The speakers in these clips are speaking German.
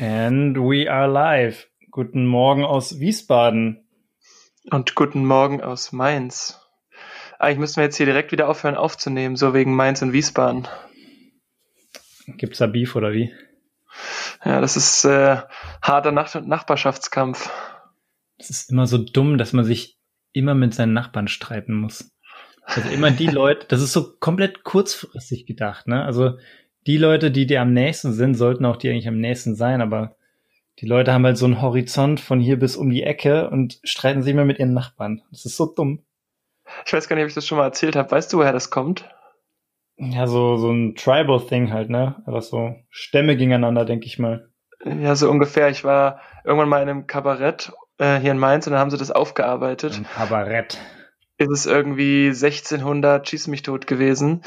And we are live. Guten Morgen aus Wiesbaden. Und guten Morgen aus Mainz. Eigentlich müssen wir jetzt hier direkt wieder aufhören aufzunehmen, so wegen Mainz und Wiesbaden. Gibt's da Beef oder wie? Ja, das ist harter Nachbarschaftskampf. Es ist immer so dumm, dass man sich immer mit seinen Nachbarn streiten muss. Also immer die Leute, das ist so komplett kurzfristig gedacht, ne? Also die Leute, die dir am nächsten sind, sollten auch die eigentlich am nächsten sein, aber die Leute haben halt so einen Horizont von hier bis um die Ecke und streiten sich immer mit ihren Nachbarn. Das ist so dumm. Ich weiß gar nicht, ob ich das schon mal erzählt habe. Weißt du, woher das kommt? Ja, so ein Tribal-Thing halt, ne? Aber so Stämme gegeneinander, denke ich mal. Ja, so ungefähr. Ich war irgendwann mal in einem Kabarett hier in Mainz und dann haben sie das aufgearbeitet. Ein Kabarett. Ist es irgendwie 1600 schieß mich tot gewesen.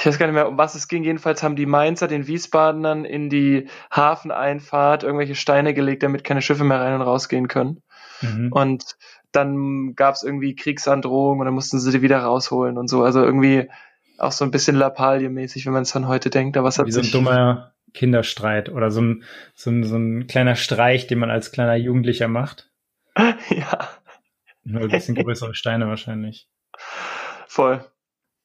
Ich weiß gar nicht mehr, um was es ging. Jedenfalls haben die Mainzer den Wiesbadenern in die Hafeneinfahrt irgendwelche Steine gelegt, damit keine Schiffe mehr rein und rausgehen können. Mhm. Und dann gab es irgendwie Kriegsandrohungen und dann mussten sie die wieder rausholen und so. Also irgendwie auch so ein bisschen Lappalie-mäßig, wenn man es dann heute denkt. Aber es hat wie so ein dummer Kinderstreit oder so ein kleiner Streich, den man als kleiner Jugendlicher macht. Ja. Nur ein bisschen größere Steine wahrscheinlich. Voll.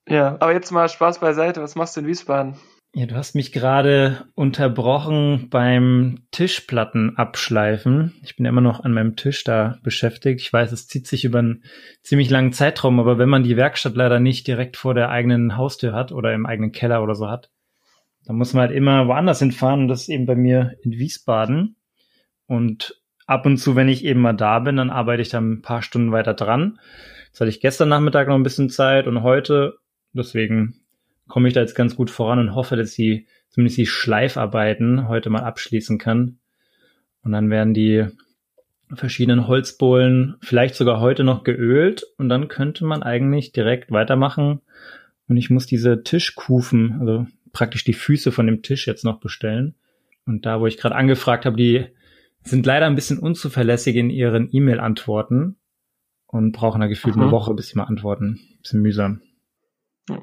Ja, aber jetzt mal Spaß beiseite. Was machst du in Wiesbaden? Ja, du hast mich gerade unterbrochen beim Tischplatten abschleifen. Ich bin immer noch an meinem Tisch da beschäftigt. Ich weiß, es zieht sich über einen ziemlich langen Zeitraum, aber wenn man die Werkstatt leider nicht direkt vor der eigenen Haustür hat oder im eigenen Keller oder so hat, dann muss man halt immer woanders hinfahren und das ist eben bei mir in Wiesbaden. Und ab und zu, wenn ich eben mal da bin, dann arbeite ich da ein paar Stunden weiter dran. Jetzt hatte ich gestern Nachmittag noch ein bisschen Zeit und heute, deswegen komme ich da jetzt ganz gut voran und hoffe, dass ich zumindest die Schleifarbeiten heute mal abschließen kann. Und dann werden die verschiedenen Holzbohlen vielleicht sogar heute noch geölt und dann könnte man eigentlich direkt weitermachen. Und ich muss diese Tischkufen, also praktisch die Füße von dem Tisch jetzt noch bestellen. Und da, wo ich gerade angefragt habe, die sind leider ein bisschen unzuverlässig in ihren E-Mail-Antworten und brauchen da gefühlt eine Woche, bis sie mal antworten. Ein bisschen mühsam.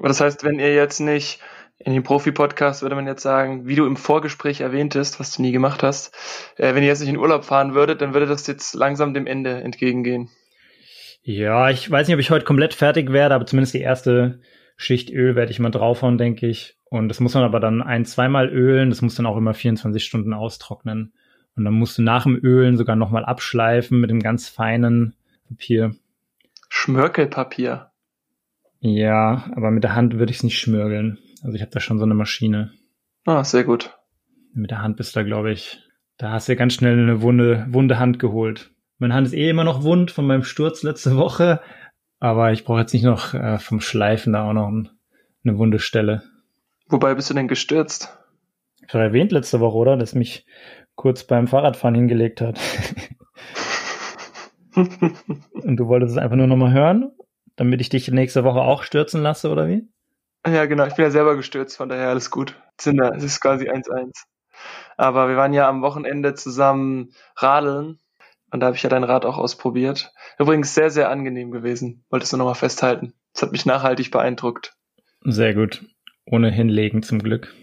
Das heißt, wenn ihr jetzt nicht in den Profi-Podcast, würde man jetzt sagen, wie du im Vorgespräch erwähntest, was du nie gemacht hast, wenn ihr jetzt nicht in Urlaub fahren würdet, dann würde das jetzt langsam dem Ende entgegengehen. Ja, ich weiß nicht, ob ich heute komplett fertig werde, aber zumindest die erste Schicht Öl werde ich mal draufhauen, denke ich. Und das muss man aber dann ein-, zweimal ölen, das muss dann auch immer 24 Stunden austrocknen. Und dann musst du nach dem Ölen sogar nochmal abschleifen mit dem ganz feinen Papier. Schmörkelpapier. Ja, aber mit der Hand würde ich es nicht schmörgeln. Also ich habe da schon so eine Maschine. Ah, sehr gut. Mit der Hand bist du da, glaube ich, da hast du ganz schnell eine wunde Hand geholt. Meine Hand ist eh immer noch wund von meinem Sturz letzte Woche, aber ich brauche jetzt nicht noch vom Schleifen da auch noch eine wunde Stelle. Wobei bist du denn gestürzt? Ich habe erwähnt letzte Woche, oder? Dass mich kurz beim Fahrradfahren hingelegt hat. Und du wolltest es einfach nur nochmal hören? Damit ich dich nächste Woche auch stürzen lasse, oder wie? Ja, genau. Ich bin ja selber gestürzt, von daher alles gut. Es ist quasi 1-1. Aber wir waren ja am Wochenende zusammen radeln und da habe ich ja dein Rad auch ausprobiert. Übrigens sehr, sehr angenehm gewesen. Wolltest du nochmal festhalten. Das hat mich nachhaltig beeindruckt. Sehr gut. Ohne Hinlegen zum Glück.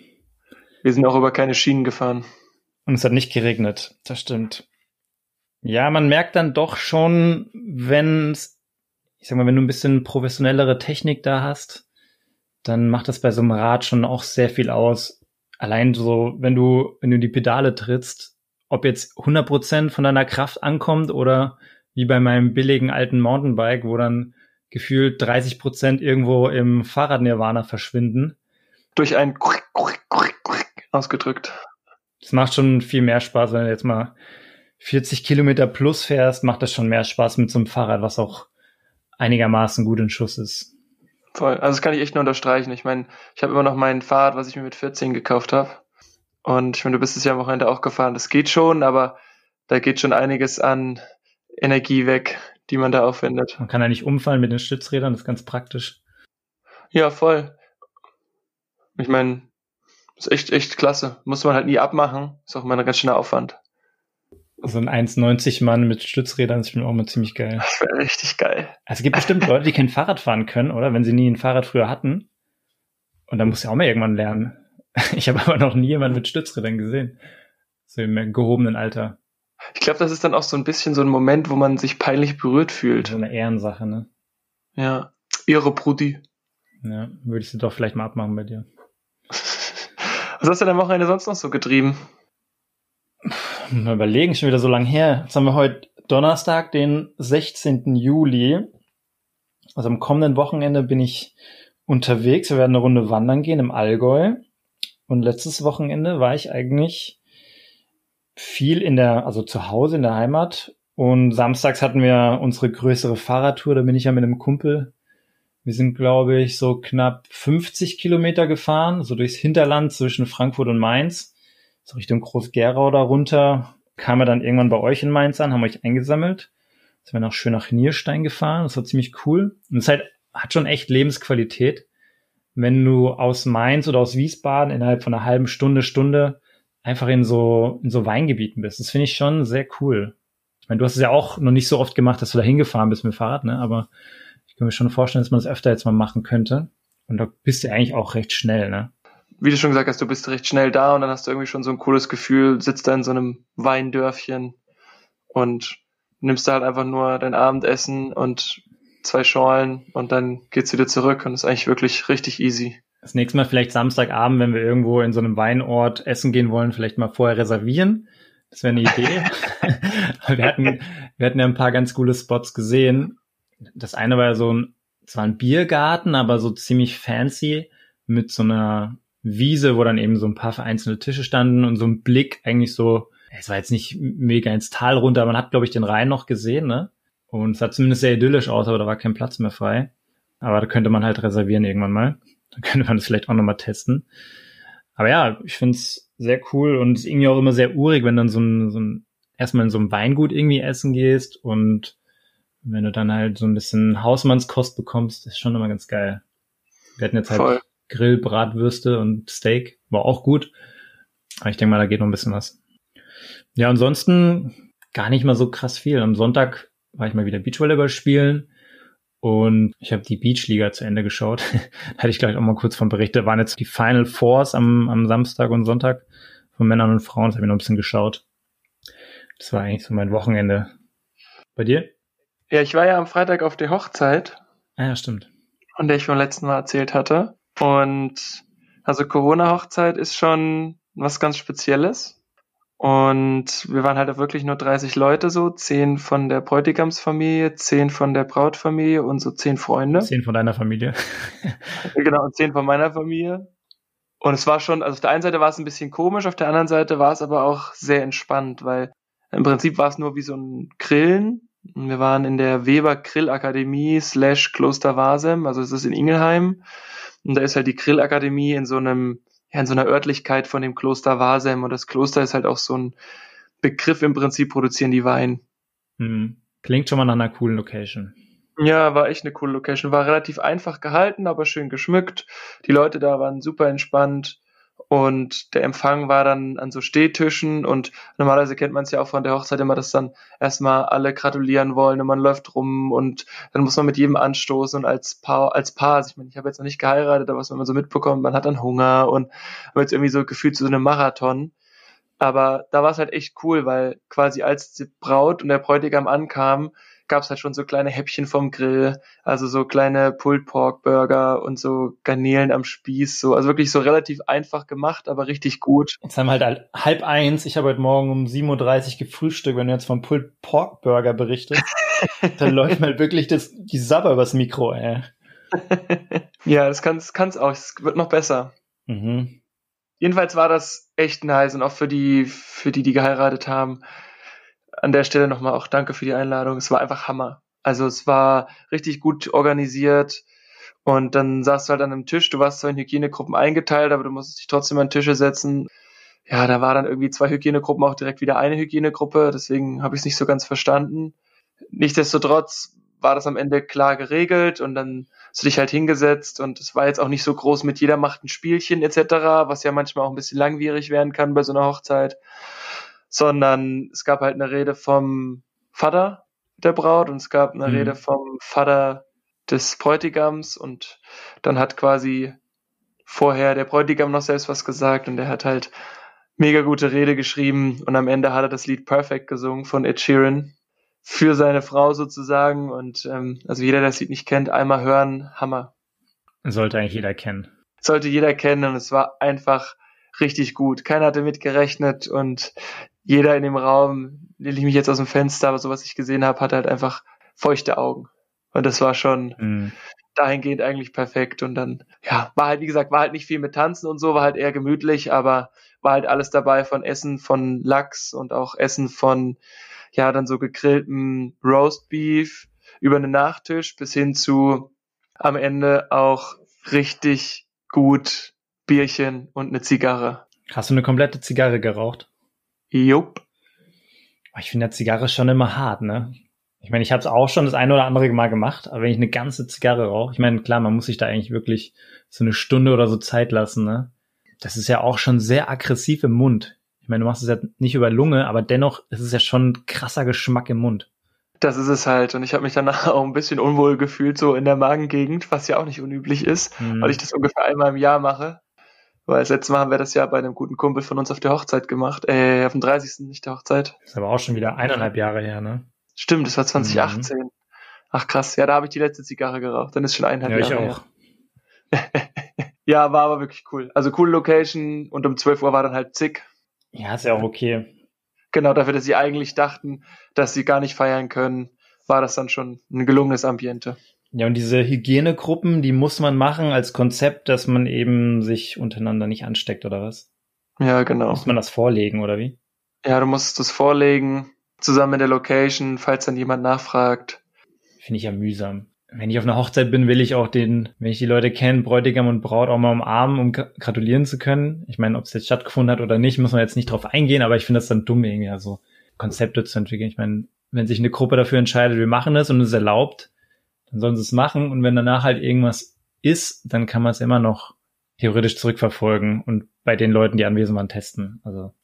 Wir sind auch über keine Schienen gefahren. Und es hat nicht geregnet. Das stimmt. Ja, man merkt dann doch schon, wenn du ein bisschen professionellere Technik da hast, dann macht das bei so einem Rad schon auch sehr viel aus. Allein so, wenn du die Pedale trittst, ob jetzt 100% von deiner Kraft ankommt oder wie bei meinem billigen alten Mountainbike, wo dann gefühlt 30% irgendwo im Fahrrad-Nirvana verschwinden. Durch ein ausgedrückt. Das macht schon viel mehr Spaß, wenn du jetzt mal 40 Kilometer plus fährst, macht das schon mehr Spaß mit so einem Fahrrad, was auch einigermaßen gut in Schuss ist. Voll, also das kann ich echt nur unterstreichen. Ich meine, ich habe immer noch mein Fahrrad, was ich mir mit 14 gekauft habe. Und ich meine, du bist es ja am Wochenende auch gefahren. Das geht schon, aber da geht schon einiges an Energie weg, die man da aufwendet. Man kann ja nicht umfallen mit den Stützrädern, das ist ganz praktisch. Ja, voll. Ich meine, ist echt klasse. Muss man halt nie abmachen. Ist auch immer ein ganz schöner Aufwand. So ein 1,90 Mann mit Stützrädern ist schon auch mal ziemlich geil. Das wäre richtig geil. Also es gibt bestimmt Leute, die kein Fahrrad fahren können, oder? Wenn sie nie ein Fahrrad früher hatten. Und dann musst du ja auch mal irgendwann lernen. Ich habe aber noch nie jemanden mit Stützrädern gesehen. so im gehobenen Alter. Ich glaube, das ist dann auch so ein bisschen so ein Moment, wo man sich peinlich berührt fühlt. So eine Ehrensache, ne? Ja, Ehre, Brudi. Ja, würde ich sie doch vielleicht mal abmachen bei dir. Was hast du denn am Wochenende sonst noch so getrieben? Mal überlegen, schon wieder so lange her. Jetzt haben wir heute Donnerstag, den 16. Juli. Also am kommenden Wochenende bin ich unterwegs. Wir werden eine Runde wandern gehen im Allgäu. Und letztes Wochenende war ich eigentlich viel zu Hause in der Heimat. Und samstags hatten wir unsere größere Fahrradtour. Da bin ich ja mit einem Kumpel. Wir sind, glaube ich, so knapp 50 Kilometer gefahren, so durchs Hinterland zwischen Frankfurt und Mainz, so Richtung Groß-Gerau da runter. Kamen wir dann irgendwann bei euch in Mainz an, haben euch eingesammelt. Sind wir noch schön nach Nierstein gefahren, das war ziemlich cool. Und es hat schon echt Lebensqualität, wenn du aus Mainz oder aus Wiesbaden innerhalb von einer halben Stunde einfach in so Weingebieten bist. Das finde ich schon sehr cool. Ich meine, du hast es ja auch noch nicht so oft gemacht, dass du da hingefahren bist mit dem Fahrrad, ne? Aber ich kann mir schon vorstellen, dass man das öfter jetzt mal machen könnte. Und da bist du eigentlich auch recht schnell, ne? Wie du schon gesagt hast, du bist recht schnell da und dann hast du irgendwie schon so ein cooles Gefühl, sitzt da in so einem Weindörfchen und nimmst da halt einfach nur dein Abendessen und 2 Schorlen und dann geht's wieder zurück und ist eigentlich wirklich richtig easy. Das nächste Mal vielleicht Samstagabend, wenn wir irgendwo in so einem Weinort essen gehen wollen, vielleicht mal vorher reservieren. Das wäre eine Idee. Wir hatten ja ein paar ganz coole Spots gesehen. Das eine war ja zwar ein Biergarten, aber so ziemlich fancy mit so einer Wiese, wo dann eben so ein paar vereinzelte Tische standen und so ein Blick eigentlich so, es war jetzt nicht mega ins Tal runter, man hat, glaube ich, den Rhein noch gesehen, ne? Und es sah zumindest sehr idyllisch aus, aber da war kein Platz mehr frei. Aber da könnte man halt reservieren irgendwann mal. Dann könnte man das vielleicht auch nochmal testen. Aber ja, ich find's sehr cool und ist irgendwie auch immer sehr urig, wenn dann erstmal in so einem Weingut irgendwie essen gehst und wenn du dann halt so ein bisschen Hausmannskost bekommst, ist schon immer ganz geil. Wir hatten jetzt halt voll Grill, Bratwürste und Steak. War auch gut. Aber ich denke mal, da geht noch ein bisschen was. Ja, ansonsten gar nicht mal so krass viel. Am Sonntag war ich mal wieder Beachvolleyball spielen und ich habe die Beachliga zu Ende geschaut. Hatte ich gleich auch mal kurz von berichtet. Da waren jetzt die Final Fours am Samstag und Sonntag von Männern und Frauen. Das habe ich noch ein bisschen geschaut. Das war eigentlich so mein Wochenende. Bei dir? Ja, ich war ja am Freitag auf der Hochzeit. Ah ja, stimmt. Von der ich vom letzten Mal erzählt hatte. Und also Corona-Hochzeit ist schon was ganz Spezielles. Und wir waren halt auch wirklich nur 30 Leute so. 10 von der Bräutigamsfamilie, 10 von der Brautfamilie und so 10 Freunde. 10 von deiner Familie. Genau, und 10 von meiner Familie. Und es war schon, also auf der einen Seite war es ein bisschen komisch, auf der anderen Seite war es aber auch sehr entspannt, weil im Prinzip war es nur wie so ein Grillen. Wir waren in der Weber Grill Akademie / Kloster Wasem, also es ist in Ingelheim. Und da ist halt die Grillakademie in so einer Örtlichkeit von dem Kloster Wasem. Und das Kloster ist halt auch so ein Begriff, im Prinzip produzieren die Wein. Klingt schon mal nach einer coolen Location. Ja, war echt eine coole Location. War relativ einfach gehalten, aber schön geschmückt. Die Leute da waren super entspannt. Und der Empfang war dann an so Stehtischen und normalerweise kennt man es ja auch von der Hochzeit immer, dass dann erstmal alle gratulieren wollen und man läuft rum und dann muss man mit jedem anstoßen und als Paar, also ich meine, ich habe jetzt noch nicht geheiratet, aber was man so mitbekommt, man hat dann Hunger und man jetzt irgendwie so gefühlt zu so einem Marathon. Aber da war es halt echt cool, weil quasi als die Braut und der Bräutigam ankamen, gab es halt schon so kleine Häppchen vom Grill, also so kleine Pulled Pork Burger und so Garnelen am Spieß, so, also wirklich so relativ einfach gemacht, aber richtig gut. Jetzt haben wir halt 12:30, ich habe heute Morgen um 7:30 Uhr gefrühstückt, wenn du jetzt vom Pulled Pork Burger berichtest, dann läuft mir halt wirklich die Sabber übers Mikro, ey. Ja, das kann's auch, es wird noch besser. Mhm. Jedenfalls war das echt nice und auch für die geheiratet haben. An der Stelle nochmal auch danke für die Einladung. Es war einfach Hammer. Also es war richtig gut organisiert und dann saß du halt an einem Tisch. Du warst zwar in Hygienegruppen eingeteilt, aber du musstest dich trotzdem an Tische setzen. Ja, da war dann irgendwie 2 Hygienegruppen, auch direkt wieder eine Hygienegruppe. Deswegen habe ich es nicht so ganz verstanden. Nichtsdestotrotz war das am Ende klar geregelt und dann hast du dich halt hingesetzt und es war jetzt auch nicht so groß mit jeder macht ein Spielchen etc., was ja manchmal auch ein bisschen langwierig werden kann bei so einer Hochzeit. Sondern es gab halt eine Rede vom Vater der Braut und es gab eine Rede vom Vater des Bräutigams und dann hat quasi vorher der Bräutigam noch selbst was gesagt und der hat halt mega gute Rede geschrieben und am Ende hat er das Lied Perfect gesungen von Ed Sheeran für seine Frau sozusagen. Und also jeder, der das Lied nicht kennt, einmal hören, Hammer. Sollte eigentlich jeder kennen. Sollte jeder kennen und es war einfach richtig gut. Keiner hatte mitgerechnet und jeder in dem Raum, lehne ich mich jetzt aus dem Fenster, aber so was ich gesehen habe, hatte halt einfach feuchte Augen. Und das war schon dahingehend eigentlich perfekt. Und dann, ja, war halt, wie gesagt, war halt nicht viel mit Tanzen und so, war halt eher gemütlich, aber war halt alles dabei von Essen von Lachs und auch Essen von, ja, dann so gegrilltem Roast Beef über einen Nachtisch bis hin zu am Ende auch richtig gut Bierchen und eine Zigarre. Hast du eine komplette Zigarre geraucht? Jupp. Ich finde ja Zigarre schon immer hart, ne? Ich meine, ich habe es auch schon das eine oder andere Mal gemacht, aber wenn ich eine ganze Zigarre rauche, ich meine, klar, man muss sich da eigentlich wirklich so eine Stunde oder so Zeit lassen, ne? Das ist ja auch schon sehr aggressiv im Mund. Ich meine, du machst es ja nicht über Lunge, aber dennoch ist es ja schon ein krasser Geschmack im Mund. Das ist es halt. Und ich habe mich danach auch ein bisschen unwohl gefühlt, so in der Magengegend, was ja auch nicht unüblich ist, weil ich das ungefähr einmal im Jahr mache. Weil das letzte Mal haben wir das ja bei einem guten Kumpel von uns auf der Hochzeit gemacht. Auf dem 30. nicht der Hochzeit. Das ist aber auch schon wieder 1,5 Jahre her, ne? Stimmt, das war 2018. Mhm. Ach krass, ja, da habe ich die letzte Zigarre geraucht. Dann ist schon 1,5 Jahre her. Ja, ich auch. Ja, war aber wirklich cool. Also coole Location und um 12 Uhr war dann halt zick. Ja, ist ja auch okay. Genau, dafür, dass sie eigentlich dachten, dass sie gar nicht feiern können, war das dann schon ein gelungenes Ambiente. Ja, und diese Hygienegruppen, die muss man machen als Konzept, dass man eben sich untereinander nicht ansteckt, oder was? Ja, genau. Muss man das vorlegen, oder wie? Ja, du musst das vorlegen, zusammen in der Location, falls dann jemand nachfragt. Finde ich ja mühsam. Wenn ich auf einer Hochzeit bin, will ich auch wenn ich die Leute kenne, Bräutigam und Braut auch mal umarmen, um gratulieren zu können. Ich meine, ob es jetzt stattgefunden hat oder nicht, muss man jetzt nicht drauf eingehen, aber ich finde das dann dumm, irgendwie also Konzepte zu entwickeln. Ich meine, wenn sich eine Gruppe dafür entscheidet, wir machen das und es ist erlaubt, dann sollen sie es machen und wenn danach halt irgendwas ist, dann kann man es immer noch theoretisch zurückverfolgen und bei den Leuten, die anwesend waren, testen. Also.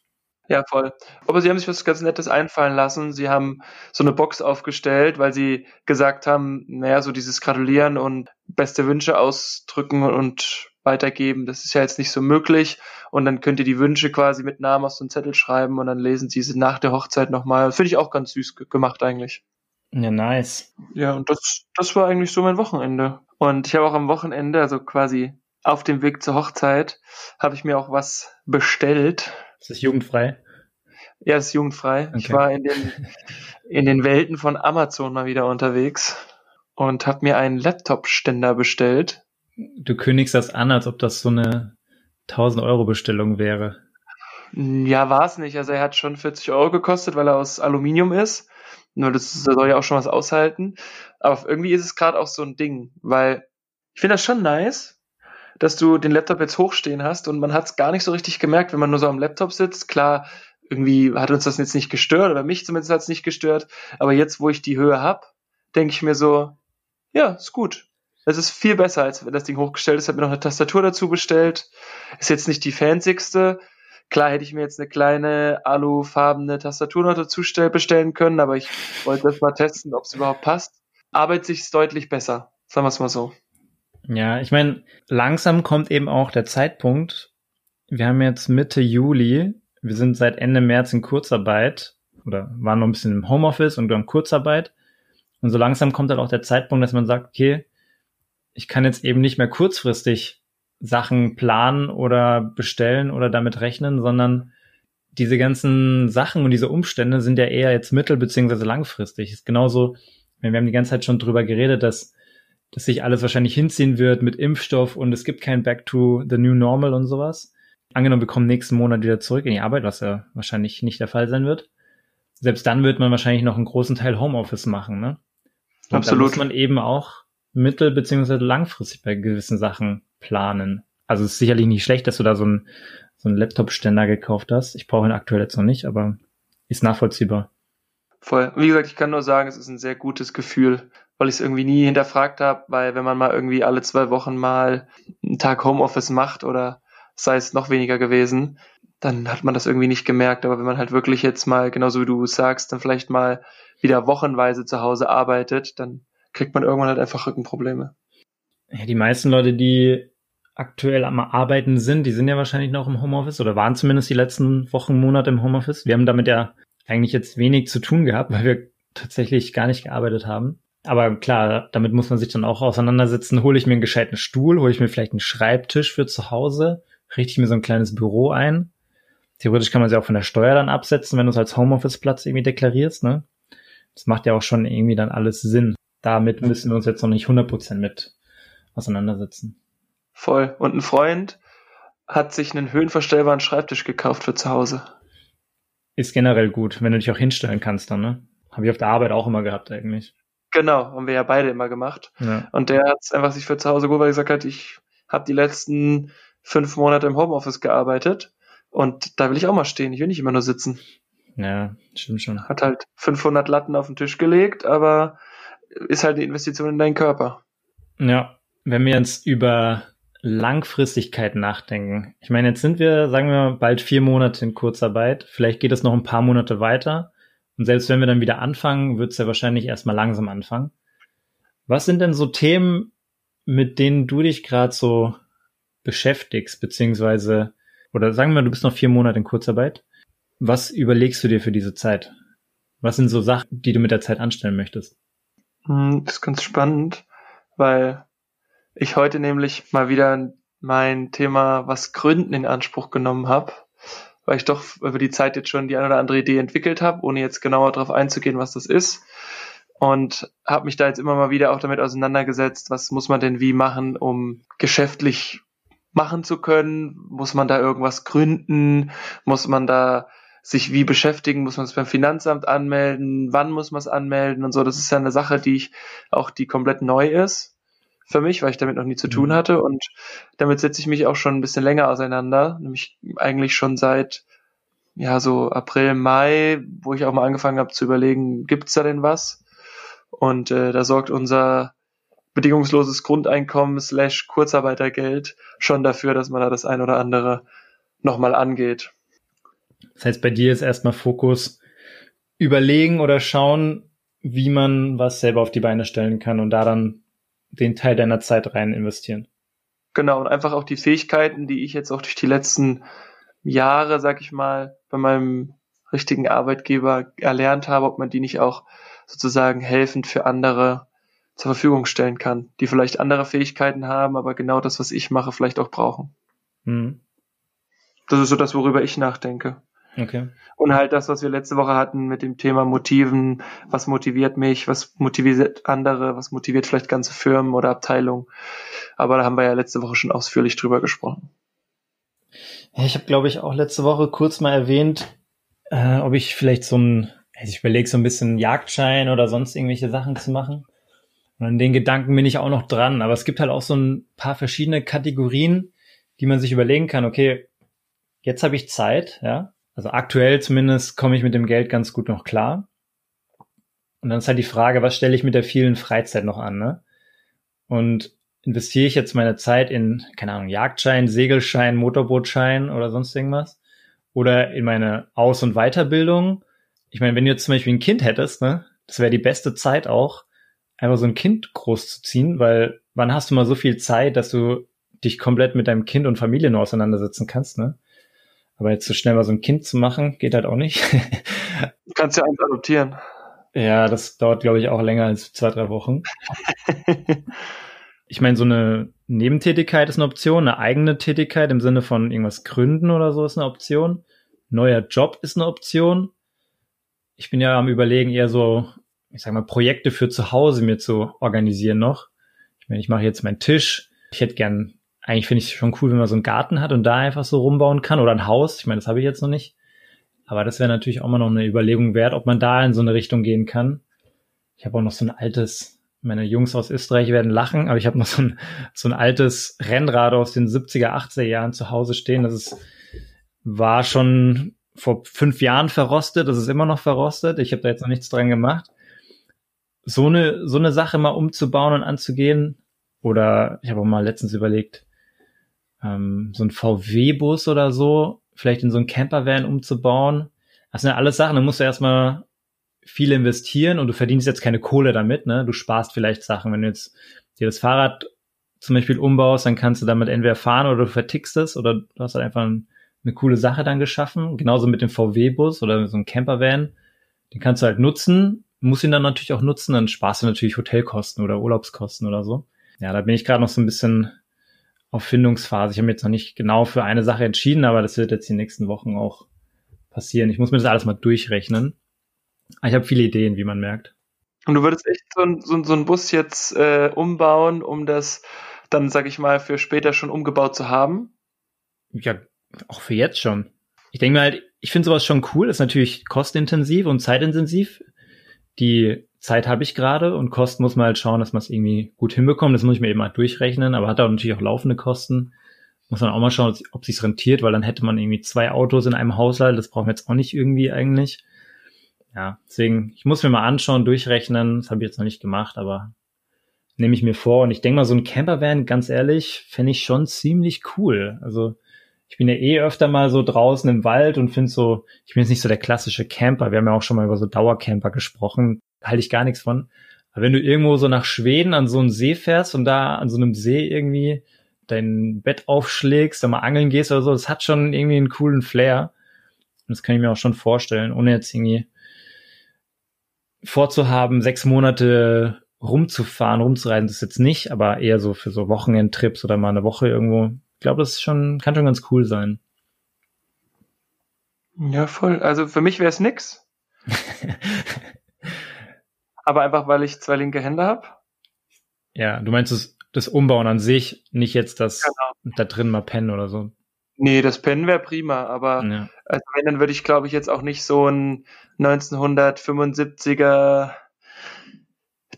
Ja, voll. Aber sie haben sich was ganz Nettes einfallen lassen. Sie haben so eine Box aufgestellt, weil sie gesagt haben, naja, so dieses Gratulieren und beste Wünsche ausdrücken und weitergeben, das ist ja jetzt nicht so möglich. Und dann könnt ihr die Wünsche quasi mit Namen auf so einen Zettel schreiben und dann lesen sie sie nach der Hochzeit nochmal. Finde ich auch ganz süß gemacht eigentlich. Ja, nice. Ja, und das war eigentlich so mein Wochenende. Und ich habe auch am Wochenende, also quasi auf dem Weg zur Hochzeit, habe ich mir auch was bestellt. Ist das jugendfrei? Ja, das ist jugendfrei. Okay. Ich war in den Welten von Amazon mal wieder unterwegs und habe mir einen Laptop-Ständer bestellt. Du kündigst das an, als ob das so eine 1.000-Euro-Bestellung wäre. Ja, war es nicht. Also er hat schon 40 Euro gekostet, weil er aus Aluminium ist. Nur das soll ja auch schon was aushalten. Aber irgendwie ist es gerade auch so ein Ding, weil ich finde das schon nice, dass du den Laptop jetzt hochstehen hast und man hat es gar nicht so richtig gemerkt, wenn man nur so am Laptop sitzt. Klar, irgendwie hat uns das jetzt nicht gestört oder mich zumindest hat es nicht gestört. Aber jetzt, wo ich die Höhe habe, denke ich mir so, ja, ist gut. Es ist viel besser, als wenn das Ding hochgestellt ist. Habe mir noch eine Tastatur dazu bestellt. Ist jetzt nicht die fancyste. Klar hätte ich mir jetzt eine kleine alufarbene Tastatur noch dazu bestellen können, aber ich wollte das mal testen, ob es überhaupt passt. Arbeitet sich deutlich besser, sagen wir es mal so. Ja, ich meine, langsam kommt eben auch der Zeitpunkt. Wir haben jetzt Mitte Juli, wir sind seit Ende März in Kurzarbeit oder waren noch ein bisschen im Homeoffice und dann Kurzarbeit. Und so langsam kommt dann auch der Zeitpunkt, dass man sagt, okay, ich kann jetzt eben nicht mehr kurzfristig Sachen planen oder bestellen oder damit rechnen, sondern diese ganzen Sachen und diese Umstände sind ja eher jetzt mittel- bzw. langfristig. Ist genauso, wir haben die ganze Zeit schon drüber geredet, dass sich alles wahrscheinlich hinziehen wird mit Impfstoff und es gibt kein Back to the New Normal und sowas. Angenommen, wir kommen nächsten Monat wieder zurück in die Arbeit, was ja wahrscheinlich nicht der Fall sein wird. Selbst dann wird man wahrscheinlich noch einen großen Teil Homeoffice machen, ne? Und absolut. Da muss man eben auch mittel- bzw. langfristig bei gewissen Sachen planen. Also es ist sicherlich nicht schlecht, dass du da so einen Laptop-Ständer gekauft hast. Ich brauche ihn aktuell jetzt noch nicht, aber ist nachvollziehbar. Voll. Wie gesagt, ich kann nur sagen, es ist ein sehr gutes Gefühl, weil ich es irgendwie nie hinterfragt habe, weil wenn man mal irgendwie alle 2 Wochen mal einen Tag Homeoffice macht oder sei es noch weniger gewesen, dann hat man das irgendwie nicht gemerkt. Aber wenn man halt wirklich jetzt mal, genauso wie du sagst, dann vielleicht mal wieder wochenweise zu Hause arbeitet, dann kriegt man irgendwann halt einfach Rückenprobleme. Ja, die meisten Leute, die aktuell am Arbeiten sind, die sind ja wahrscheinlich noch im Homeoffice oder waren zumindest die letzten Wochen, Monate im Homeoffice. Wir haben damit ja eigentlich jetzt wenig zu tun gehabt, weil wir tatsächlich gar nicht gearbeitet haben. Aber klar, damit muss man sich dann auch auseinandersetzen. Hole ich mir einen gescheiten Stuhl, hole ich mir vielleicht einen Schreibtisch für zu Hause, richte ich mir so ein kleines Büro ein. Theoretisch kann man sie auch von der Steuer dann absetzen, wenn du es als Homeoffice-Platz irgendwie deklarierst, ne? Das macht ja auch schon irgendwie dann alles Sinn. Damit müssen wir uns jetzt noch nicht 100% mit auseinandersetzen. Voll. Und ein Freund hat sich einen höhenverstellbaren Schreibtisch gekauft für zu Hause. Ist generell gut, wenn du dich auch hinstellen kannst dann, ne? Habe ich auf der Arbeit auch immer gehabt eigentlich. Genau, haben wir ja beide immer gemacht. Ja. Und der hat es einfach sich für zu Hause geholt, weil er gesagt hat, ich habe die letzten 5 Monate im Homeoffice gearbeitet und da will ich auch mal stehen, ich will nicht immer nur sitzen. Ja, stimmt schon. Hat halt 500 Latten auf den Tisch gelegt, aber ist halt eine Investition in deinen Körper. Ja, wenn wir jetzt über Langfristigkeit nachdenken. Ich meine, jetzt sind wir, sagen wir mal, bald 4 Monate in Kurzarbeit. Vielleicht geht es noch ein paar Monate weiter. Und selbst wenn wir dann wieder anfangen, wird es ja wahrscheinlich erstmal langsam anfangen. Was sind denn so Themen, mit denen du dich gerade so beschäftigst, beziehungsweise, oder sagen wir, du bist noch 4 Monate in Kurzarbeit. Was überlegst du dir für diese Zeit? Was sind so Sachen, die du mit der Zeit anstellen möchtest? Das ist ganz spannend, weil ich heute nämlich mal wieder mein Thema, was Gründen, in Anspruch genommen habe, weil ich doch über die Zeit jetzt schon die ein oder andere Idee entwickelt habe, ohne jetzt genauer darauf einzugehen, was das ist. Und habe mich da jetzt immer mal wieder auch damit auseinandergesetzt, was muss man denn wie machen, um geschäftlich machen zu können? Muss man da irgendwas gründen? Muss man da sich wie beschäftigen? Muss man es beim Finanzamt anmelden? Wann muss man es anmelden? Und so, das ist ja eine Sache, die komplett neu ist für mich, weil ich damit noch nie zu tun hatte, und damit setze ich mich auch schon ein bisschen länger auseinander, nämlich eigentlich schon seit so April, Mai, wo ich auch mal angefangen habe zu überlegen, gibt's da denn was? Und da sorgt unser bedingungsloses Grundeinkommen / Kurzarbeitergeld schon dafür, dass man da das ein oder andere nochmal angeht. Das heißt, bei dir ist erstmal Fokus überlegen oder schauen, wie man was selber auf die Beine stellen kann und da dann den Teil deiner Zeit rein investieren. Genau, und einfach auch die Fähigkeiten, die ich jetzt auch durch die letzten Jahre, sag ich mal, bei meinem richtigen Arbeitgeber erlernt habe, ob man die nicht auch sozusagen helfend für andere zur Verfügung stellen kann, die vielleicht andere Fähigkeiten haben, aber genau das, was ich mache, vielleicht auch brauchen. Mhm. Das ist so das, worüber ich nachdenke. Okay. Und halt das, was wir letzte Woche hatten mit dem Thema Motiven, was motiviert mich, was motiviert andere, was motiviert vielleicht ganze Firmen oder Abteilungen. Aber da haben wir ja letzte Woche schon ausführlich drüber gesprochen. Ich habe, glaube ich, auch letzte Woche kurz mal erwähnt, ob ich vielleicht ich überlege so ein bisschen Jagdschein oder sonst irgendwelche Sachen zu machen. Und an den Gedanken bin ich auch noch dran. Aber es gibt halt auch so ein paar verschiedene Kategorien, die man sich überlegen kann. Okay, jetzt habe ich Zeit, ja. Also aktuell zumindest komme ich mit dem Geld ganz gut noch klar. Und dann ist halt die Frage, was stelle ich mit der vielen Freizeit noch an, ne? Und investiere ich jetzt meine Zeit in, keine Ahnung, Jagdschein, Segelschein, Motorbootschein oder sonst irgendwas? Oder in meine Aus- und Weiterbildung? Ich meine, wenn du jetzt zum Beispiel ein Kind hättest, ne? Das wäre die beste Zeit auch, einfach so ein Kind großzuziehen, weil wann hast du mal so viel Zeit, dass du dich komplett mit deinem Kind und Familie nur auseinandersetzen kannst, ne? Aber jetzt so schnell mal so ein Kind zu machen, geht halt auch nicht. Du kannst ja eins adoptieren. Ja, das dauert, glaube ich, auch länger als 2-3 Wochen. Ich meine, so eine Nebentätigkeit ist eine Option, eine eigene Tätigkeit im Sinne von irgendwas gründen oder so ist eine Option. Neuer Job ist eine Option. Ich bin ja am Überlegen, eher so, ich sag mal, Projekte für zu Hause mir zu organisieren noch. Ich meine, ich mache jetzt meinen Tisch. Ich hätte gern... Eigentlich finde ich es schon cool, wenn man so einen Garten hat und da einfach so rumbauen kann oder ein Haus. Ich meine, das habe ich jetzt noch nicht. Aber das wäre natürlich auch mal noch eine Überlegung wert, ob man da in so eine Richtung gehen kann. Ich habe auch noch so ein altes, meine Jungs aus Österreich werden lachen, aber ich habe noch so ein altes Rennrad aus den 70er, 80er Jahren zu Hause stehen. War schon vor 5 Jahren verrostet. Das ist immer noch verrostet. Ich habe da jetzt noch nichts dran gemacht. So eine Sache mal umzubauen und anzugehen. Oder ich habe auch mal letztens überlegt, so ein VW-Bus oder so, vielleicht in so einen Campervan umzubauen. Das sind ja alles Sachen, da musst du erstmal viel investieren und du verdienst jetzt keine Kohle damit, ne? Du sparst vielleicht Sachen, wenn du jetzt dir das Fahrrad zum Beispiel umbaust, dann kannst du damit entweder fahren oder du vertickst es oder du hast halt einfach eine coole Sache dann geschaffen. Genauso mit dem VW-Bus oder mit so einem Campervan. Den kannst du halt nutzen, musst ihn dann natürlich auch nutzen, dann sparst du natürlich Hotelkosten oder Urlaubskosten oder so. Ja, da bin ich gerade noch so ein bisschen auf Findungsphase. Ich habe mich jetzt noch nicht genau für eine Sache entschieden, aber das wird jetzt die nächsten Wochen auch passieren. Ich muss mir das alles mal durchrechnen. Aber ich habe viele Ideen, wie man merkt. Und du würdest echt so einen Bus jetzt umbauen, um das dann, sag ich mal, für später schon umgebaut zu haben? Ja, auch für jetzt schon. Ich denke mir halt, ich finde sowas schon cool. Ist natürlich kostenintensiv und zeitintensiv. Die Zeit habe ich gerade und Kosten muss man halt schauen, dass man es irgendwie gut hinbekommt. Das muss ich mir eben mal halt durchrechnen, aber hat auch natürlich auch laufende Kosten. Muss man auch mal schauen, ob es sich rentiert, weil dann hätte man irgendwie 2 Autos in einem Haushalt. Das brauchen wir jetzt auch nicht irgendwie eigentlich. Ja, deswegen, ich muss mir mal anschauen, durchrechnen. Das habe ich jetzt noch nicht gemacht, aber nehme ich mir vor. Und ich denke mal, so ein Campervan, ganz ehrlich, fände ich schon ziemlich cool. Also ich bin ja eh öfter mal so draußen im Wald und finde so, ich bin jetzt nicht so der klassische Camper. Wir haben ja auch schon mal über so Dauercamper gesprochen. Halte ich gar nichts von. Aber wenn du irgendwo so nach Schweden an so einen See fährst und da an so einem See irgendwie dein Bett aufschlägst, da mal angeln gehst oder so, das hat schon irgendwie einen coolen Flair. Und das kann ich mir auch schon vorstellen, ohne jetzt irgendwie vorzuhaben, 6 Monate rumzufahren, rumzureisen, das ist jetzt nicht, aber eher so für so Wochenendtrips oder mal eine Woche irgendwo. Ich glaube, das ist kann schon ganz cool sein. Ja, voll. Also für mich wäre es nix. Aber einfach, weil ich 2 linke Hände habe. Ja, du meinst das Umbauen an sich, nicht jetzt das da drin mal pennen oder so. Nee, das Pennen wäre prima, aber ja. Also wenn, dann würde ich, glaube ich, jetzt auch nicht so ein 1975er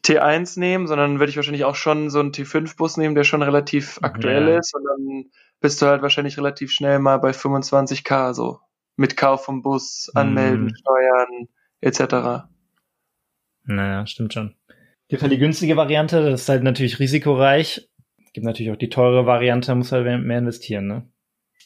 T1 nehmen, sondern würde ich wahrscheinlich auch schon so einen T5-Bus nehmen, der schon relativ aktuell ist und dann bist du halt wahrscheinlich relativ schnell mal bei 25.000 so. Mit Kauf vom Bus, Anmelden, Steuern, etc. Naja, stimmt schon. Gibt halt die günstige Variante, das ist halt natürlich risikoreich. Gibt natürlich auch die teure Variante, muss halt mehr investieren, ne?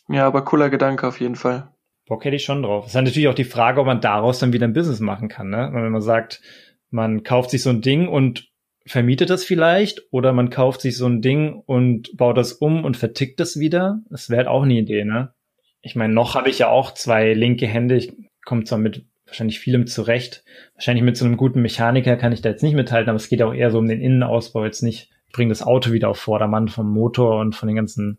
Ja, aber cooler Gedanke auf jeden Fall. Bock hätte ich schon drauf. Das ist natürlich auch die Frage, ob man daraus dann wieder ein Business machen kann, ne? Wenn man sagt, man kauft sich so ein Ding und vermietet das vielleicht oder man kauft sich so ein Ding und baut das um und vertickt das wieder. Das wäre halt auch eine Idee, ne? Ich meine, noch habe ich ja auch 2 linke Hände. Ich komme zwar mit wahrscheinlich vielem zurecht. Wahrscheinlich mit so einem guten Mechaniker kann ich da jetzt nicht mithalten, aber es geht auch eher so um den Innenausbau jetzt nicht. Ich bringe das Auto wieder auf Vordermann vom Motor und von den ganzen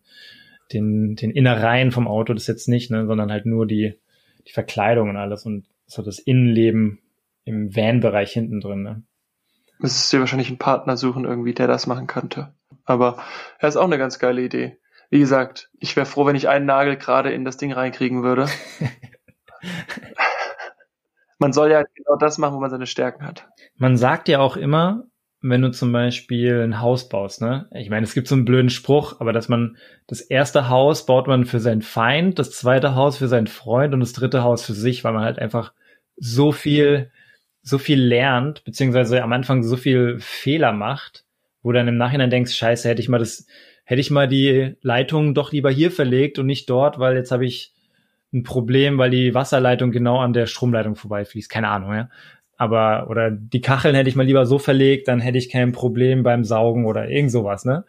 den Innereien vom Auto, das jetzt nicht, ne, sondern halt nur die Verkleidung und alles und so das Innenleben im Van-Bereich hinten drin. Ne? Müsstest du dir wahrscheinlich einen Partner suchen irgendwie, der das machen könnte. Aber das ist auch eine ganz geile Idee. Wie gesagt, ich wäre froh, wenn ich einen Nagel gerade in das Ding reinkriegen würde. Man soll ja genau das machen, wo man seine Stärken hat. Man sagt ja auch immer, wenn du zum Beispiel ein Haus baust, ne? Ich meine, es gibt so einen blöden Spruch, aber dass man das erste Haus baut man für seinen Feind, das zweite Haus für seinen Freund und das dritte Haus für sich, weil man halt einfach so viel lernt, beziehungsweise am Anfang so viel Fehler macht, wo dann im Nachhinein denkst, scheiße, hätte ich mal die Leitung doch lieber hier verlegt und nicht dort, weil jetzt habe ich ein Problem, weil die Wasserleitung genau an der Stromleitung vorbeifließt. Keine Ahnung, ja. Aber, oder die Kacheln hätte ich mal lieber so verlegt, dann hätte ich kein Problem beim Saugen oder irgend sowas, ne?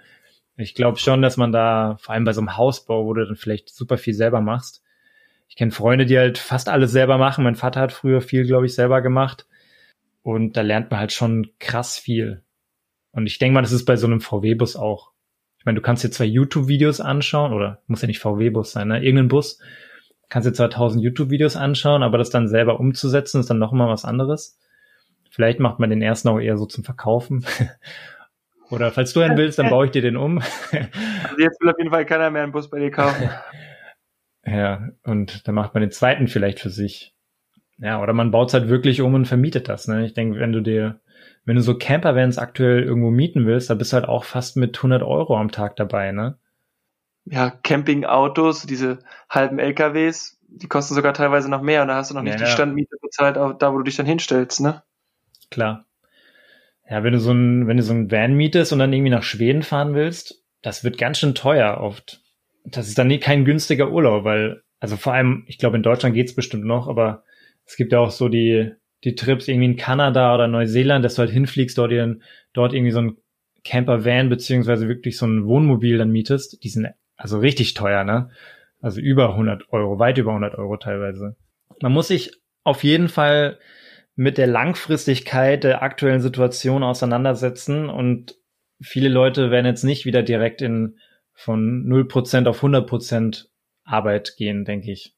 Ich glaube schon, dass man da, vor allem bei so einem Hausbau, wo du dann vielleicht super viel selber machst. Ich kenne Freunde, die halt fast alles selber machen. Mein Vater hat früher viel, glaube ich, selber gemacht. Und da lernt man halt schon krass viel. Und ich denke mal, das ist bei so einem VW-Bus auch. Ich meine, du kannst dir zwar YouTube-Videos anschauen, oder muss ja nicht VW-Bus sein, ne? Irgendein Bus. Kannst dir zwar 1000 YouTube-Videos anschauen, aber das dann selber umzusetzen, ist dann noch mal was anderes. Vielleicht macht man den ersten auch eher so zum Verkaufen. Oder falls du einen willst, dann baue ich dir den um. Also jetzt will auf jeden Fall keiner mehr einen Bus bei dir kaufen. Ja, und dann macht man den zweiten vielleicht für sich. Ja, oder man baut es halt wirklich um und vermietet das, ne? Ich denke, wenn du so Campervans aktuell irgendwo mieten willst, da bist du halt auch fast mit 100 Euro am Tag dabei, ne? Ja, Campingautos, diese halben LKWs, die kosten sogar teilweise noch mehr und da hast du noch nicht die Standmiete bezahlt, auch da, wo du dich dann hinstellst, ne? Klar. Ja, wenn du so einen Van mietest und dann irgendwie nach Schweden fahren willst, das wird ganz schön teuer oft. Das ist dann nie kein günstiger Urlaub, weil, also vor allem, ich glaube, in Deutschland geht's bestimmt noch, aber es gibt ja auch so die Trips irgendwie in Kanada oder Neuseeland, dass du halt hinfliegst, dort irgendwie so ein Camper-Van beziehungsweise wirklich so ein Wohnmobil dann mietest, die sind also richtig teuer, ne? Also über 100 Euro, weit über 100 Euro teilweise. Man muss sich auf jeden Fall mit der Langfristigkeit der aktuellen Situation auseinandersetzen und viele Leute werden jetzt nicht wieder direkt von 0% auf 100% Arbeit gehen, denke ich.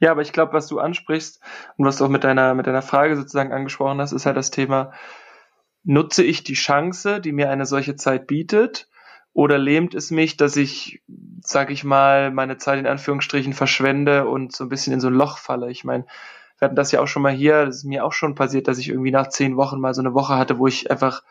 Ja, aber ich glaube, was du ansprichst und was du auch mit deiner Frage sozusagen angesprochen hast, ist halt das Thema, nutze ich die Chance, die mir eine solche Zeit bietet, oder lähmt es mich, dass ich, sag ich mal, meine Zeit in Anführungsstrichen verschwende und so ein bisschen in so ein Loch falle? Ich meine, wir hatten das ja auch schon mal hier, das ist mir auch schon passiert, dass ich irgendwie nach 10 Wochen mal so eine Woche hatte, wo ich einfach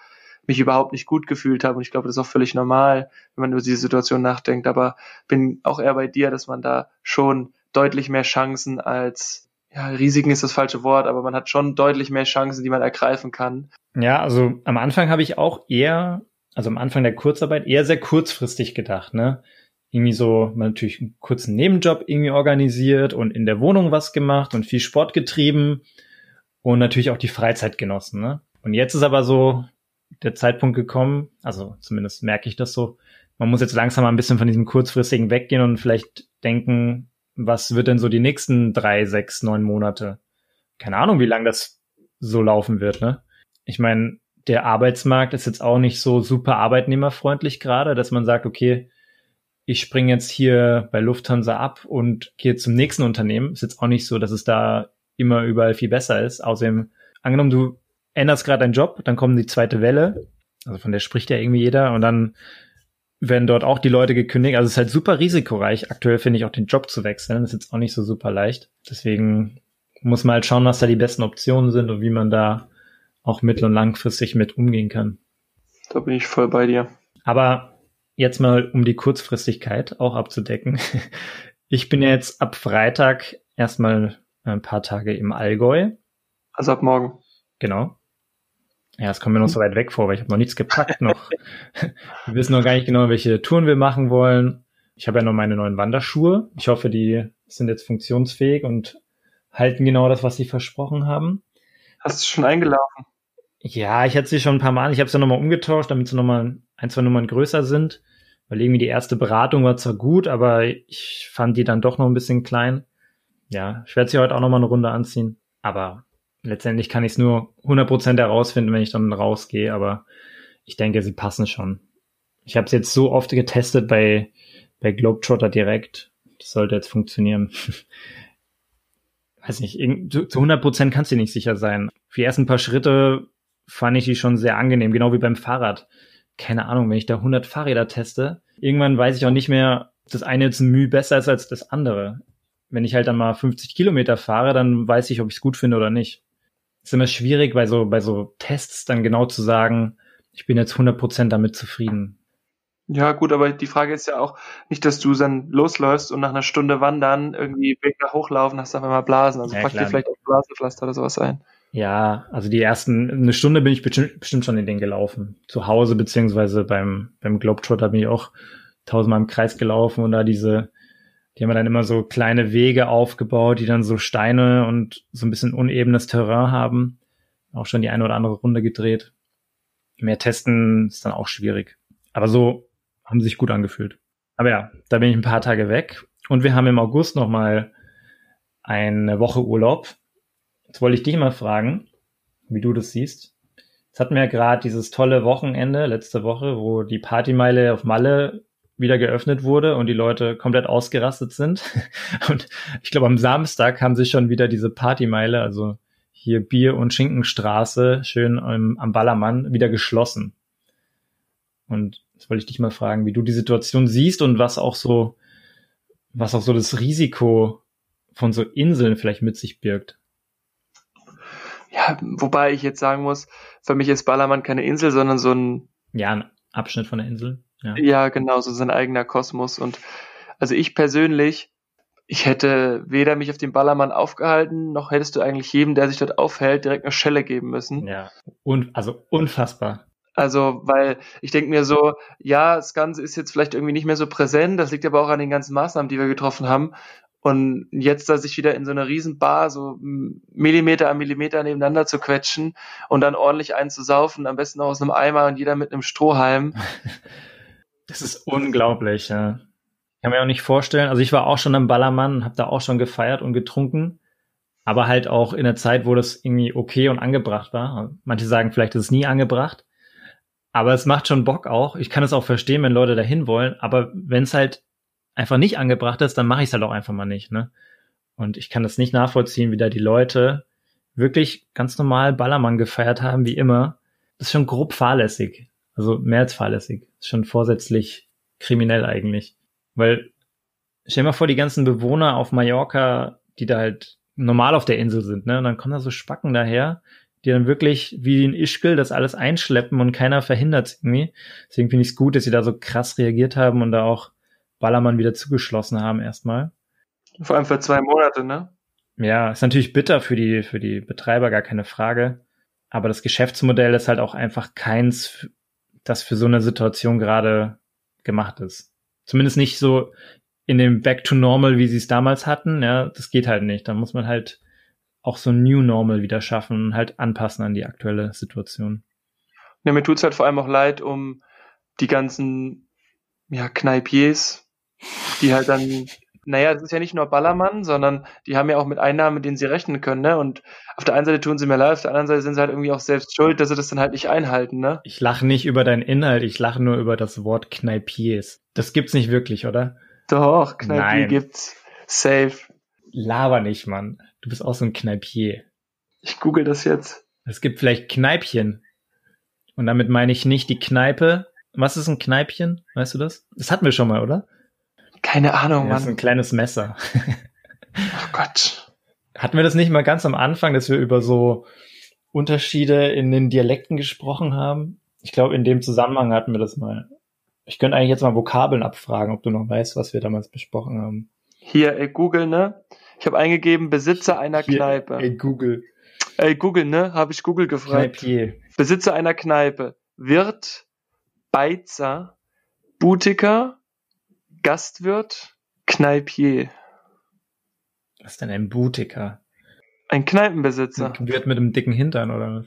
mich überhaupt nicht gut gefühlt habe, und ich glaube, das ist auch völlig normal, wenn man über diese Situation nachdenkt, aber bin auch eher bei dir, dass man da schon deutlich mehr Chancen als, ja, Risiken ist das falsche Wort, aber man hat schon deutlich mehr Chancen, die man ergreifen kann. Ja, also am Anfang habe ich auch eher, also am Anfang der Kurzarbeit, eher sehr kurzfristig gedacht, ne? Irgendwie so, man natürlich einen kurzen Nebenjob irgendwie organisiert und in der Wohnung was gemacht und viel Sport getrieben und natürlich auch die Freizeit genossen, ne? Und jetzt ist aber so der Zeitpunkt gekommen, also zumindest merke ich das so, man muss jetzt langsam mal ein bisschen von diesem kurzfristigen weggehen und vielleicht denken, was wird denn so die nächsten 3, 6, 9 Monate? Keine Ahnung, wie lange das so laufen wird, ne? Ich meine, der Arbeitsmarkt ist jetzt auch nicht so super arbeitnehmerfreundlich gerade, dass man sagt, okay, ich springe jetzt hier bei Lufthansa ab und gehe zum nächsten Unternehmen. Ist jetzt auch nicht so, dass es da immer überall viel besser ist. Außerdem, angenommen, du änderst gerade deinen Job, dann kommt die zweite Welle, also von der spricht ja irgendwie jeder, und dann werden dort auch die Leute gekündigt. Also es ist halt super risikoreich. Aktuell finde ich auch, den Job zu wechseln, das ist jetzt auch nicht so super leicht. Deswegen muss man halt schauen, was da die besten Optionen sind und wie man da auch mittel- und langfristig mit umgehen kann. Da bin ich voll bei dir. Aber jetzt mal, um die Kurzfristigkeit auch abzudecken. Ich bin ja jetzt ab Freitag erstmal ein paar Tage im Allgäu. Also ab morgen. Genau. Ja, es kommt mir noch so weit weg vor, weil ich habe noch nichts gepackt noch. Wir wissen noch gar nicht genau, welche Touren wir machen wollen. Ich habe ja noch meine neuen Wanderschuhe. Ich hoffe, die sind jetzt funktionsfähig und halten genau das, was sie versprochen haben. Hast du schon eingelaufen? Ja, ich hatte sie schon ein paar Mal. Ich habe sie ja nochmal umgetauscht, damit sie nochmal 1, 2 Nummern größer sind. Weil irgendwie die erste Beratung war zwar gut, aber ich fand die dann doch noch ein bisschen klein. Ja, ich werde sie heute auch nochmal eine Runde anziehen. Aber letztendlich kann ich es nur 100% herausfinden, wenn ich dann rausgehe, aber ich denke, sie passen schon. Ich habe es jetzt so oft getestet bei Globetrotter direkt. Das sollte jetzt funktionieren. Weiß nicht, zu 100% kannst du nicht sicher sein. Für die ersten paar Schritte fand ich die schon sehr angenehm, genau wie beim Fahrrad. Keine Ahnung, wenn ich da 100 Fahrräder teste, irgendwann weiß ich auch nicht mehr, ob das eine jetzt ein Mühe besser ist als das andere. Wenn ich halt dann mal 50 Kilometer fahre, dann weiß ich, ob ich es gut finde oder nicht. Es ist immer schwierig, bei so Tests dann genau zu sagen, ich bin jetzt 100% damit zufrieden. Ja gut, aber die Frage ist ja auch nicht, dass du dann losläufst und nach einer Stunde wandern irgendwie Weg da hochlaufen, hast auf einmal Blasen. Also ja, pack dir vielleicht auch Blasenpflaster oder sowas ein. Ja, also eine Stunde bin ich bestimmt schon in den gelaufen. Zu Hause beziehungsweise beim Globetrotter bin ich auch 1000-mal im Kreis gelaufen und da die haben dann immer so kleine Wege aufgebaut, die dann so Steine und so ein bisschen unebenes Terrain haben. Auch schon die eine oder andere Runde gedreht. Mehr testen ist dann auch schwierig. Aber so haben sie sich gut angefühlt. Aber ja, da bin ich ein paar Tage weg. Und wir haben im August nochmal eine Woche Urlaub. Jetzt wollte ich dich mal fragen, wie du das siehst. Jetzt hatten wir ja gerade dieses tolle Wochenende, letzte Woche, wo die Partymeile auf Malle wieder geöffnet wurde und die Leute komplett ausgerastet sind. Und ich glaube, am Samstag haben sie schon wieder diese Partymeile, also hier Bier- und Schinkenstraße, schön am Ballermann, wieder geschlossen. Und jetzt wollte ich dich mal fragen, wie du die Situation siehst und was auch so das Risiko von so Inseln vielleicht mit sich birgt. Ja, wobei ich jetzt sagen muss, für mich ist Ballermann keine Insel, sondern so ein... Ja, ein Abschnitt von der Insel. Ja, genau, so sein eigener Kosmos. Und also ich persönlich, ich hätte weder mich auf dem Ballermann aufgehalten, noch hättest du eigentlich jedem, der sich dort aufhält, direkt eine Schelle geben müssen. Ja, und also unfassbar. Also, weil ich denke mir so, ja, das Ganze ist jetzt vielleicht irgendwie nicht mehr so präsent, das liegt aber auch an den ganzen Maßnahmen, die wir getroffen haben. Und jetzt da sich wieder in so einer Riesenbar so Millimeter an Millimeter nebeneinander zu quetschen und dann ordentlich einen zu saufen, am besten auch aus einem Eimer und jeder mit einem Strohhalm. Das ist unglaublich, ja. Kann mir auch nicht vorstellen. Also ich war auch schon am Ballermann, habe da auch schon gefeiert und getrunken, aber halt auch in der Zeit, wo das irgendwie okay und angebracht war. Manche sagen, vielleicht ist es nie angebracht, aber es macht schon Bock auch. Ich kann es auch verstehen, wenn Leute dahin wollen, aber wenn es halt einfach nicht angebracht ist, dann mache ich es halt auch einfach mal nicht, ne? Und ich kann das nicht nachvollziehen, wie da die Leute wirklich ganz normal Ballermann gefeiert haben, wie immer. Das ist schon grob fahrlässig. Also mehr als fahrlässig. Das ist schon vorsätzlich kriminell eigentlich. Weil, stell dir mal vor, die ganzen Bewohner auf Mallorca, die da halt normal auf der Insel sind, ne? Und dann kommen da so Spacken daher, die dann wirklich wie in Ischgl das alles einschleppen und keiner verhindert es irgendwie. Deswegen finde ich es gut, dass sie da so krass reagiert haben und da auch Ballermann wieder zugeschlossen haben erstmal. Vor allem für 2 Monate, ne? Ja, ist natürlich bitter für die Betreiber, gar keine Frage. Aber das Geschäftsmodell ist halt auch einfach keins, das für so eine Situation gerade gemacht ist. Zumindest nicht so in dem Back to Normal, wie sie es damals hatten. Ja, das geht halt nicht. Da muss man halt auch so ein New Normal wieder schaffen und halt anpassen an die aktuelle Situation. Ja, mir tut es halt vor allem auch leid um die ganzen, ja, Kneipiers, die halt dann, naja, das ist ja nicht nur Ballermann, sondern die haben ja auch mit Einnahmen, mit denen sie rechnen können, ne? Und auf der einen Seite tun sie mir leid, auf der anderen Seite sind sie halt irgendwie auch selbst schuld, dass sie das dann halt nicht einhalten, ne? Ich lache nicht über deinen Inhalt, ich lache nur über das Wort Kneipiers. Das gibt's nicht wirklich, oder? Doch, Kneipier gibt's. Safe. Laber nicht, Mann. Du bist auch so ein Kneipier. Ich google das jetzt. Es gibt vielleicht Kneipchen. Und damit meine ich nicht die Kneipe. Was ist ein Kneipchen? Weißt du das? Das hatten wir schon mal, oder? Keine Ahnung, Mann. Das ist ein kleines Messer. Oh Gott. Hatten wir das nicht mal ganz am Anfang, dass wir über so Unterschiede in den Dialekten gesprochen haben? Ich glaube, in dem Zusammenhang hatten wir das mal. Ich könnte eigentlich jetzt mal Vokabeln abfragen, ob du noch weißt, was wir damals besprochen haben. Hier, ey, Google, ne? Ich habe eingegeben, Besitzer einer Kneipe. Ey, Google. Ey, Google, ne? Habe ich Google gefragt. Kneipier. Besitzer einer Kneipe. Wirt, Beizer, Butiker, Gastwirt, Kneipier. Was ist denn ein Butiker? Ein Kneipenbesitzer. Ein Wirt mit einem dicken Hintern, oder was?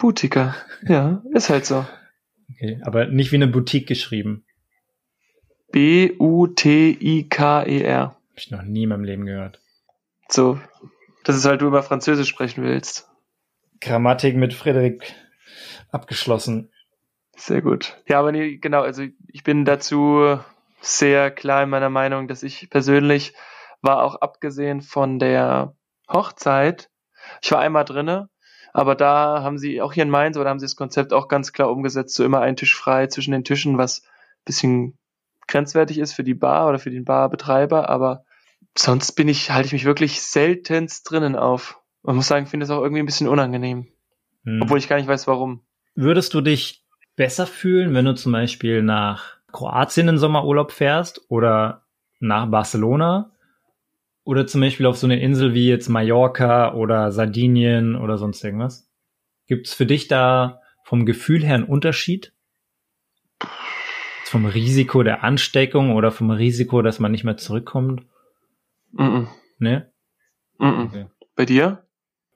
Butiker, ja, ist halt so. Okay, aber nicht wie eine Boutique geschrieben. B-U-T-I-K-E-R. Hab ich noch nie in meinem Leben gehört. So, das ist halt, du über Französisch sprechen willst. Grammatik mit Frederik abgeschlossen. Sehr gut. Ja, aber nee, genau, also ich bin dazu sehr klar in meiner Meinung, dass ich persönlich war, auch abgesehen von der Hochzeit, ich war einmal drinne, aber da haben sie auch hier in Mainz, oder haben sie das Konzept auch ganz klar umgesetzt, so immer einen Tisch frei zwischen den Tischen, was ein bisschen grenzwertig ist für die Bar oder für den Barbetreiber, aber sonst halte ich mich wirklich seltenst drinnen auf. Man muss sagen, ich finde es auch irgendwie ein bisschen unangenehm, obwohl ich gar nicht weiß, warum. Würdest du dich besser fühlen, wenn du zum Beispiel nach Kroatien in Sommerurlaub fährst oder nach Barcelona oder zum Beispiel auf so eine Insel wie jetzt Mallorca oder Sardinien oder sonst irgendwas? Gibt es für dich da vom Gefühl her einen Unterschied? Vom Risiko der Ansteckung oder vom Risiko, dass man nicht mehr zurückkommt? Mm-mm. Ne? Mm-mm. Okay. Bei dir?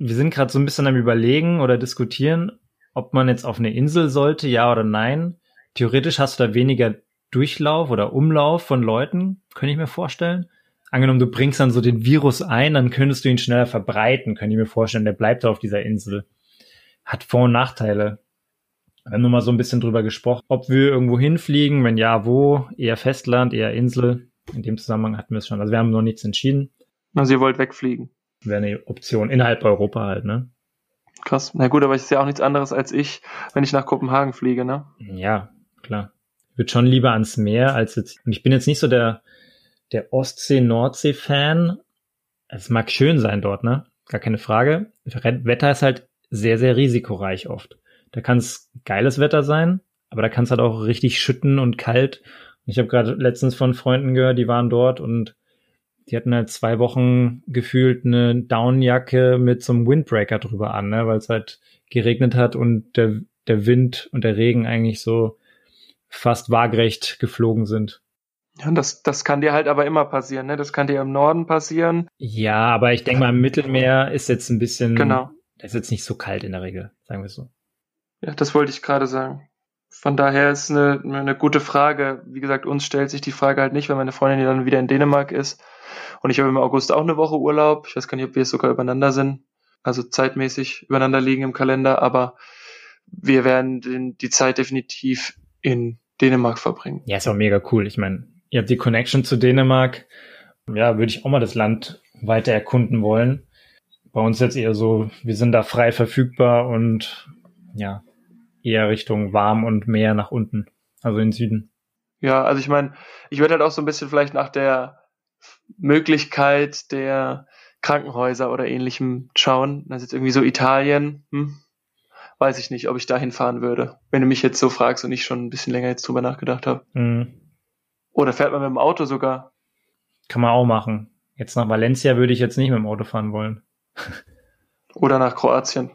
Wir sind gerade so ein bisschen am Überlegen oder diskutieren, ob man jetzt auf eine Insel sollte, ja oder nein. Theoretisch hast du da weniger Durchlauf oder Umlauf von Leuten, könnte ich mir vorstellen. Angenommen, du bringst dann so den Virus ein, dann könntest du ihn schneller verbreiten, könnte ich mir vorstellen. Der bleibt da auf dieser Insel. Hat Vor- und Nachteile. Wir haben nur mal so ein bisschen drüber gesprochen, ob wir irgendwo hinfliegen, wenn ja, wo? Eher Festland, eher Insel. In dem Zusammenhang hatten wir es schon. Also wir haben noch nichts entschieden. Also ihr wollt wegfliegen? Wäre eine Option, innerhalb Europa halt, ne? Krass. Na gut, aber es ist ja auch nichts anderes als ich, wenn ich nach Kopenhagen fliege, ne? Ja. Klar. Ich würde schon lieber ans Meer als jetzt. Und ich bin jetzt nicht so der Ostsee-Nordsee-Fan. Es mag schön sein dort, ne? Gar keine Frage. Wetter ist halt sehr, sehr risikoreich oft. Da kann es geiles Wetter sein, aber da kann es halt auch richtig schütten und kalt. Und ich habe gerade letztens von Freunden gehört, die waren dort und die hatten halt 2 Wochen gefühlt eine Downjacke mit so einem Windbreaker drüber an, ne? Weil es halt geregnet hat und der Wind und der Regen eigentlich so fast waagrecht geflogen sind. Ja, das kann dir halt aber immer passieren, ne? Das kann dir im Norden passieren. Ja, aber ich denke mal, im Mittelmeer ist jetzt ein bisschen, genau, ist jetzt nicht so kalt in der Regel, sagen wir es so. Ja, das wollte ich gerade sagen. Von daher ist eine gute Frage. Wie gesagt, uns stellt sich die Frage halt nicht, weil meine Freundin ja dann wieder in Dänemark ist. Und ich habe im August auch eine Woche Urlaub. Ich weiß gar nicht, ob wir jetzt sogar übereinander sind. Also zeitmäßig übereinander liegen im Kalender. Aber wir werden die Zeit definitiv in Dänemark verbringen. Ja, ist auch mega cool. Ich meine, ihr habt die Connection zu Dänemark. Ja, würde ich auch mal das Land weiter erkunden wollen. Bei uns jetzt eher so, wir sind da frei verfügbar und ja, eher Richtung warm und Meer nach unten, also in den Süden. Ja, also ich meine, ich würde halt auch so ein bisschen vielleicht nach der Möglichkeit der Krankenhäuser oder ähnlichem schauen. Das ist jetzt irgendwie so Italien, weiß ich nicht, ob ich da hinfahren würde, wenn du mich jetzt so fragst und ich schon ein bisschen länger jetzt drüber nachgedacht habe. Mhm. Oder fährt man mit dem Auto sogar? Kann man auch machen. Jetzt nach Valencia würde ich jetzt nicht mit dem Auto fahren wollen. Oder nach Kroatien.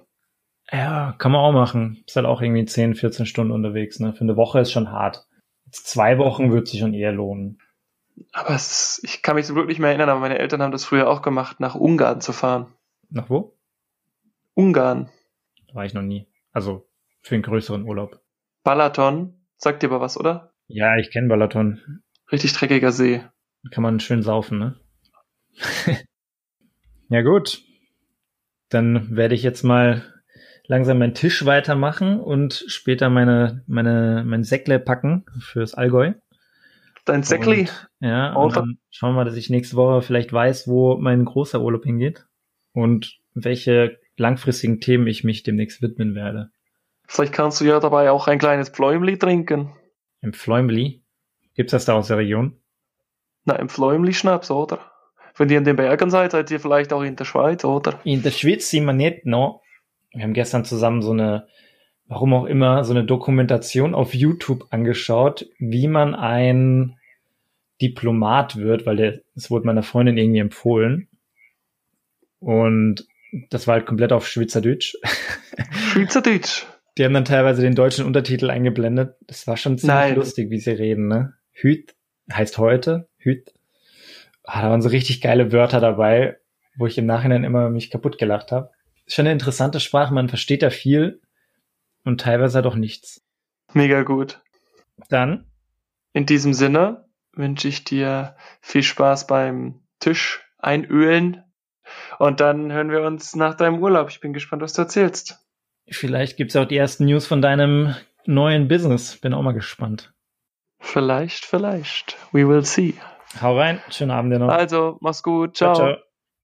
Ja, kann man auch machen. Ist halt auch irgendwie 10, 14 Stunden unterwegs, ne? Für eine Woche ist schon hart. Jetzt 2 Wochen wird sich schon eher lohnen. Aber ich kann mich zum Glück nicht mehr erinnern, aber meine Eltern haben das früher auch gemacht, nach Ungarn zu fahren. Nach wo? Ungarn. Da war ich noch nie. Also für einen größeren Urlaub. Balaton. Sagt dir aber was, oder? Ja, ich kenne Balaton. Richtig dreckiger See. Kann man schön saufen, ne? Ja, gut. Dann werde ich jetzt mal langsam meinen Tisch weitermachen und später mein Säckle packen fürs Allgäu. Dein Säckli? Ja, und dann schauen wir mal, dass ich nächste Woche vielleicht weiß, wo mein großer Urlaub hingeht und welche langfristigen Themen ich mich demnächst widmen werde. Vielleicht kannst du ja dabei auch ein kleines Pfläumli trinken. Im Pfläumli? Gibt's das da aus der Region? Na, im Pfläumli Schnaps, oder? Wenn ihr in den Bergen seid, seid ihr vielleicht auch in der Schweiz, oder? In der Schweiz sind wir nicht, no. Wir haben gestern zusammen so eine, warum auch immer, so eine Dokumentation auf YouTube angeschaut, wie man ein Diplomat wird, weil es wurde meiner Freundin irgendwie empfohlen. Und das war halt komplett auf Schweizerdeutsch. Schweizerdeutsch? Die haben dann teilweise den deutschen Untertitel eingeblendet. Das war schon ziemlich lustig, wie sie reden, ne? Hüt heißt heute, Hüt. Da waren so richtig geile Wörter dabei, wo ich im Nachhinein immer mich kaputt gelacht habe. Ist schon eine interessante Sprache, man versteht da viel und teilweise halt auch nichts. Mega gut. Dann? In diesem Sinne wünsche ich dir viel Spaß beim Tisch einölen und dann hören wir uns nach deinem Urlaub. Ich bin gespannt, was du erzählst. Vielleicht gibt's auch die ersten News von deinem neuen Business. Bin auch mal gespannt. Vielleicht. We will see. Hau rein, schönen Abend dir noch. Also, mach's gut, ciao.